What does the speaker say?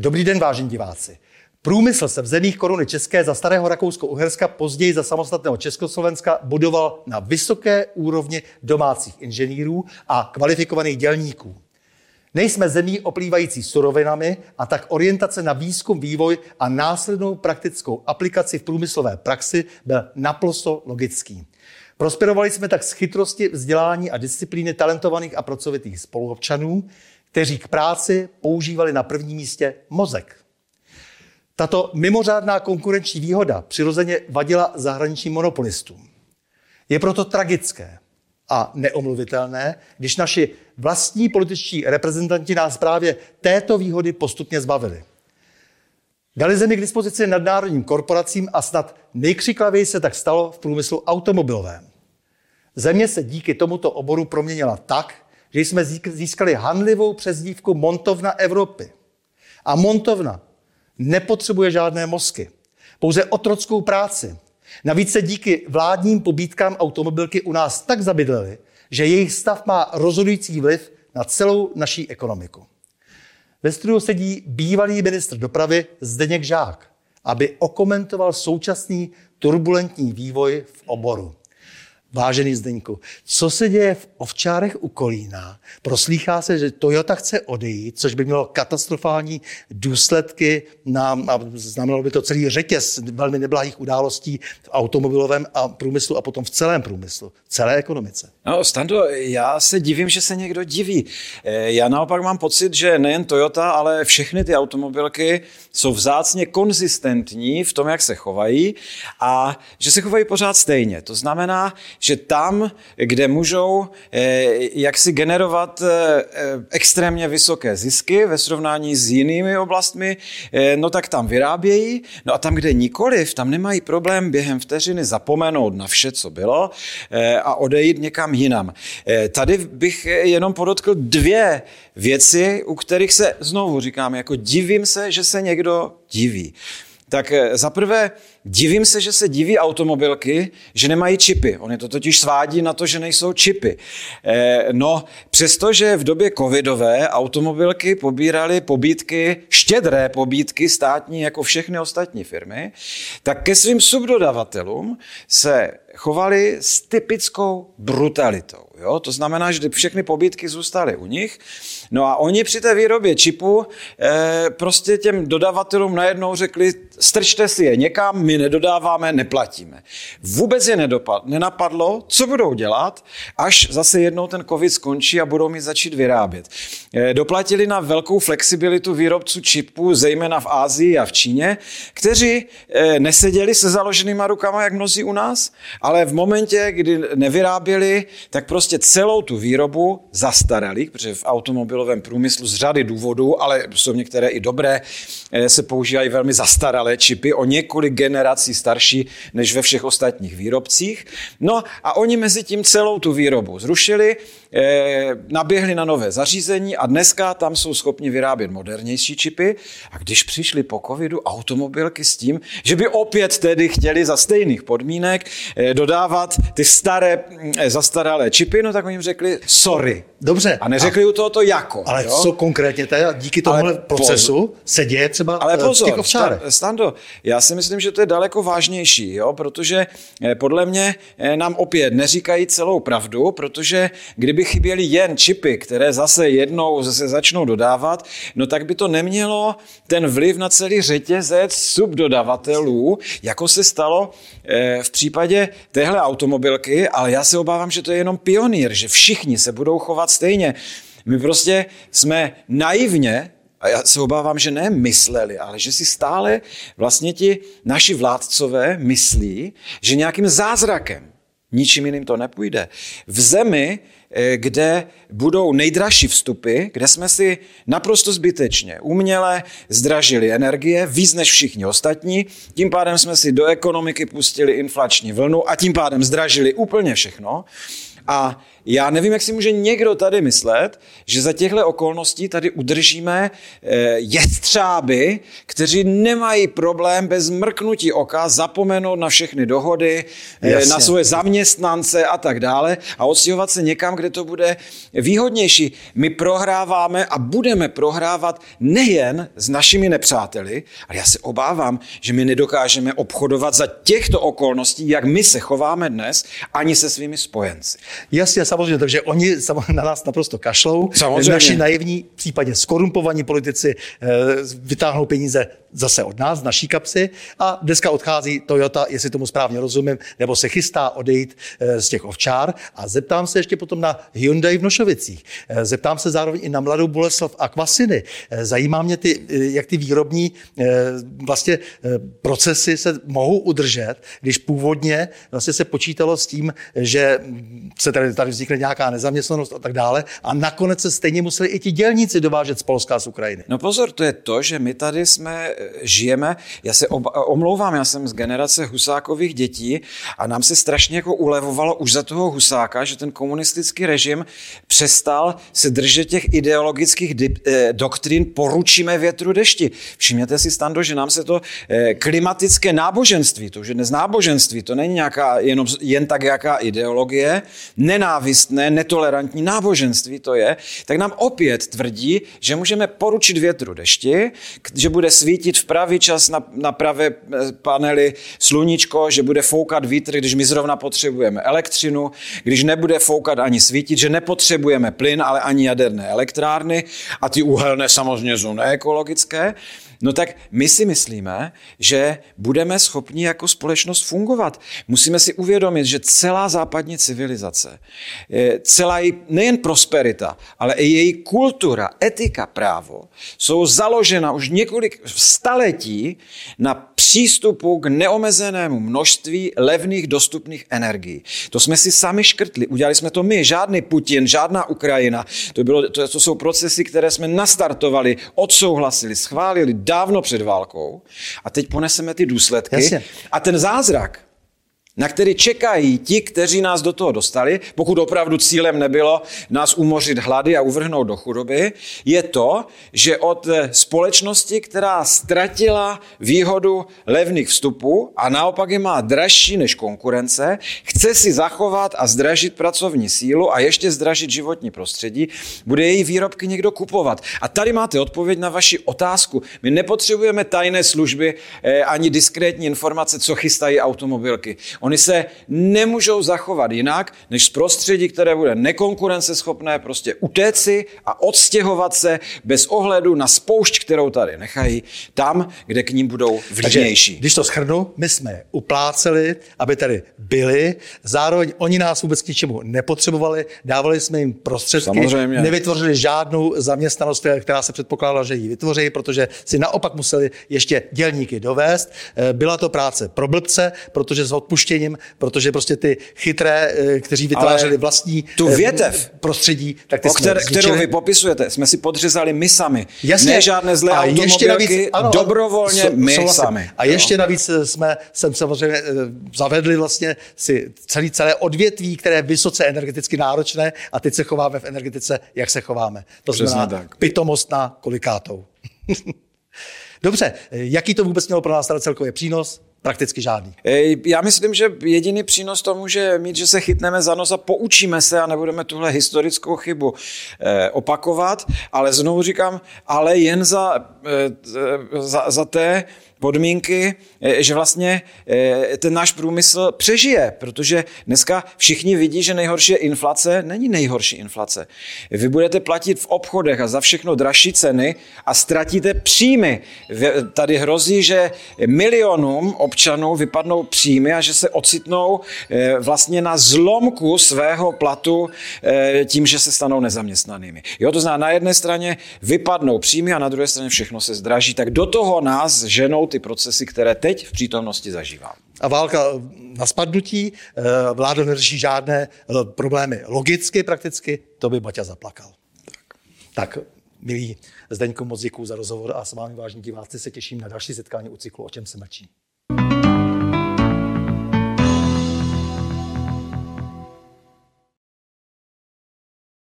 Dobrý den, vážení diváci. Průmysl se v zemích koruny české za starého Rakousko-Uherska, později za samostatného Československa, budoval na vysoké úrovni domácích inženýrů a kvalifikovaných dělníků. Nejsme zemí oplývající surovinami, a tak orientace na výzkum, vývoj a následnou praktickou aplikaci v průmyslové praxi byl naprosto logický. Prosperovali jsme tak z chytrosti, vzdělání a disciplíny talentovaných a pracovitých spoluobčanů, kteří k práci používali na prvním místě mozek. Tato mimořádná konkurenční výhoda přirozeně vadila zahraničním monopolistům. Je proto tragické a neomluvitelné, když naši vlastní političtí reprezentanti nás právě této výhody postupně zbavili. Dali zemi k dispozici nadnárodním korporacím a snad nejkřiklavěji se tak stalo v průmyslu automobilovém. Země se díky tomuto oboru proměnila tak, že jsme získali hanlivou přezdívku montovna Evropy. A montovna nepotřebuje žádné mozky, pouze otrockou práci. Navíc se díky vládním pobídkám automobilky u nás tak zabydlely, že jejich stav má rozhodující vliv na celou naší ekonomiku. Ve studiu sedí bývalý ministr dopravy Zdeněk Žák, aby okomentoval současný turbulentní vývoj v oboru. Vážený Zdeňku, co se děje v Ovčárech u Kolína? Proslýchá se, že Toyota chce odejít, což by mělo katastrofální důsledky a znamenalo by to celý řetěz velmi neblahých událostí v automobilovém průmyslu a potom v celém průmyslu, celé ekonomice. No, Stando, já se divím, že se někdo diví. Já naopak mám pocit, že nejen Toyota, ale všechny ty automobilky jsou vzácně konzistentní v tom, jak se chovají a že se chovají pořád stejně. To znamená, že tam, kde můžou jaksi generovat extrémně vysoké zisky ve srovnání s jinými oblastmi, no tak tam vyrábějí, no a tam, kde nikoliv, tam nemají problém během vteřiny zapomenout na vše, co bylo a odejít někam jinam. Tady bych jenom podotkl dvě věci, u kterých se, znovu říkám, jako divím se, že se někdo diví. Tak zaprvé divím se, že se diví automobilky, že nemají čipy. Oni to totiž svádí na to, že nejsou čipy. No, přestože v době covidové automobilky pobíraly pobídky, štědré pobídky státní jako všechny ostatní firmy, tak ke svým subdodavatelům se chovali s typickou brutalitou. Jo? To znamená, že všechny pobídky zůstaly u nich. No a oni při té výrobě čipu prostě těm dodavatelům najednou řekli, strčte si je někam, my nedodáváme, neplatíme. Vůbec je nenapadlo, co budou dělat, až zase jednou ten covid skončí a budou mít začít vyrábět. Doplatili na velkou flexibilitu výrobců čipů, zejména v Asii a v Číně, kteří neseděli se založenýma rukama, jak mnozí u nás, ale v momentě, kdy nevyráběli, tak prostě celou tu výrobu zastarali, protože v automobilovém průmyslu z řady důvodů, ale jsou některé i dobré, se používají velmi zastaralé čipy, o několik generací starší než ve všech ostatních výrobcích. No a oni mezi tím celou tu výrobu zrušili, naběhli na nové zařízení a dneska tam jsou schopni vyrábět modernější čipy. A když přišli po covidu automobilky s tím, že by opět tedy chtěli za stejných podmínek dodávat ty staré, zastaralé čipy, no tak oni jim řekli sorry. Dobře. A neřekli u tohoto jako. Ale jo? Co konkrétně teda díky tomuhle procesu se děje třeba v těch Ovčárech? Stando, já si myslím, že to je daleko vážnější, jo? Protože podle mě nám opět neříkají celou pravdu, protože kdyby chyběly jen čipy, které zase jednou zase začnou dodávat, no tak by to nemělo ten vliv na celý řetězec subdodavatelů, jako se stalo v případě téhle automobilky, ale já se obávám, že to je jenom pionýr, že všichni se budou chovat stejně. My prostě jsme naivně, a já se obávám, že ne mysleli, ale že si stále vlastně ti naši vládcové myslí, že nějakým zázrakem, ničím jiným to nepůjde, v zemi, kde budou nejdražší vstupy, kde jsme si naprosto zbytečně uměle zdražili energie, víc než všichni ostatní, tím pádem jsme si do ekonomiky pustili inflační vlnu a tím pádem zdražili úplně všechno. A já nevím, jak si může někdo tady myslet, že za těchto okolností tady udržíme jestřáby, kteří nemají problém bez mrknutí oka zapomenout na všechny dohody, jasně, na svoje zaměstnance a tak dále a odstěhovat se někam, kde to bude výhodnější. My prohráváme a budeme prohrávat nejen s našimi nepřáteli, ale já se obávám, že my nedokážeme obchodovat za těchto okolností, jak my se chováme dnes, ani se svými spojenci. Jasně, samozřejmě, takže oni na nás naprosto kašlou. Samozřejmě. Naši naivní, případně skorumpovaní politici vytáhnou peníze zase od nás, naší kapsy a dneska odchází Toyota, jestli tomu správně rozumím, nebo se chystá odejít z těch ovčár a zeptám se ještě potom na Hyundai v Nošovicích. Zeptám se zároveň i na Mladou Boleslav a Kvasiny. Zajímá mě, jak ty výrobní vlastně procesy se mohou udržet, když původně vlastně se počítalo s tím, že se tady vznikne nějaká nezaměstnanost a tak dále a nakonec se stejně museli i ti dělníci dovážet z Polska a z Ukrajiny. No pozor, to je to, že my tady jsme, žijeme, já se omlouvám, já jsem z generace Husákových dětí a nám se strašně jako ulevovalo už za toho Husáka, že ten komunistický režim přestal se držet těch ideologických doktrín poručíme větru dešti. Všimněte si, Stando, že nám se to klimatické náboženství, to už je dnes náboženství, to není nějaká jen tak jaká ideologie, nenávistné, netolerantní náboženství to je, tak nám opět tvrdí, že můžeme poručit větru dešti, že bude svítit v pravý čas na pravé panely sluníčko, že bude foukat vítr, když my zrovna potřebujeme elektřinu, když nebude foukat ani svítit, že nepotřebujeme plyn, ale ani jaderné elektrárny a ty uhelné samozřejmě jsou neekologické. No tak my si myslíme, že budeme schopni jako společnost fungovat. Musíme si uvědomit, že celá západní civilizace, celá její nejen prosperita, ale i její kultura, etika, právo, jsou založena už několik staletí na přístupu k neomezenému množství levných dostupných energií. To jsme si sami škrtli, udělali jsme to my, žádný Putin, žádná Ukrajina. To jsou procesy, které jsme nastartovali, odsouhlasili, schválili dávno před válkou a teď poneseme ty důsledky. Jasně. A ten zázrak, na který čekají ti, kteří nás do toho dostali, pokud opravdu cílem nebylo nás umořit hlady a uvrhnout do chudoby, je to, že od společnosti, která ztratila výhodu levných vstupů a naopak je má dražší než konkurence, chce si zachovat a zdražit pracovní sílu a ještě zdražit životní prostředí, bude její výrobky někdo kupovat. A tady máte odpověď na vaši otázku. My nepotřebujeme tajné služby ani diskrétní informace, co chystají automobilky. Oni se nemůžou zachovat jinak, než z prostředí, které bude nekonkurenceschopné, prostě utéci a odstěhovat se bez ohledu na spoušť, kterou tady nechají, tam, kde k ním budou vlivnější. Když to shrnu, my jsme je upláceli, aby tady byli, zároveň oni nás vůbec k ničemu nepotřebovali, dávali jsme jim prostředky, samozřejmě, nevytvořili žádnou zaměstnanost, která se předpokládala, že ji vytvoří, protože si naopak museli ještě dělníky dovést. Byla to práce pro blbce, protože s odpuštěním, protože prostě ty chytré, kteří vytvářeli vlastní tu větev prostředí, tak ty kterou vy popisujete, jsme si podřezali my sami. Jasně. Ne žádné zlé a automobilky, ještě navíc, ano, dobrovolně my sami. A ještě navíc jsme samozřejmě zavedli vlastně si celé odvětví, které je vysoce energeticky náročné a teď se chováme v energetice, jak se chováme. To znamená pitomost na kolikátou. Dobře, jaký to vůbec mělo pro nás tady celkově přínos? Prakticky žádný. Já myslím, že jediný přínos to může mít, že se chytneme za nos a poučíme se a nebudeme tuhle historickou chybu opakovat, ale znovu říkám, ale jen za té podmínky, že vlastně ten náš průmysl přežije, protože dneska všichni vidí, že nejhorší je inflace, není nejhorší inflace. Vy budete platit v obchodech a za všechno dražší ceny a ztratíte příjmy. Tady hrozí, že milionům občanů vypadnou příjmy a že se ocitnou vlastně na zlomku svého platu tím, že se stanou nezaměstnanými. Jo, to znamená, na jedné straně vypadnou příjmy a na druhé straně všechno se zdraží, tak do toho nás ženou ty procesy, které teď v přítomnosti zažívám. A válka na spadnutí, vláda neřeší žádné problémy logicky, prakticky, to by Baťa zaplakal. Tak, milí Zdeňku, moc děkuju za rozhovor a s vámi, vážní diváci, se těším na další setkání u cyklu O čem se mlčí.